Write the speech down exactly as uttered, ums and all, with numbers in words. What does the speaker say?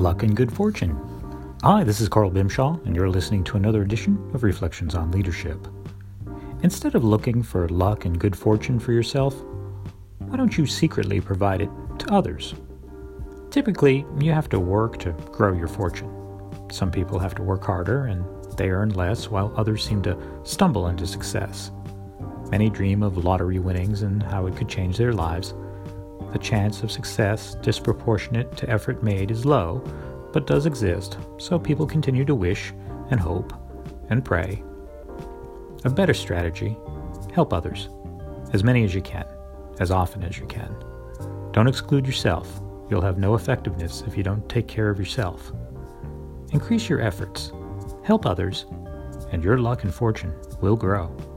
luck and good fortune. Hi, this is Carl Bimshaw, and you're listening to another edition of Reflections on Leadership. Instead of looking for luck and good fortune for yourself, why don't you secretly provide it to others? Typically, you have to work to grow your fortune. Some people have to work harder and they earn less, while others seem to stumble into success. Many dream of lottery winnings and how it could change their lives. The chance of success disproportionate to effort made is low, but does exist, so people continue to wish and hope and pray. A better strategy: help others, as many as you can, as often as you can. Don't exclude yourself. You'll have no effectiveness if you don't take care of yourself. Increase your efforts, help others, and your luck and fortune will grow.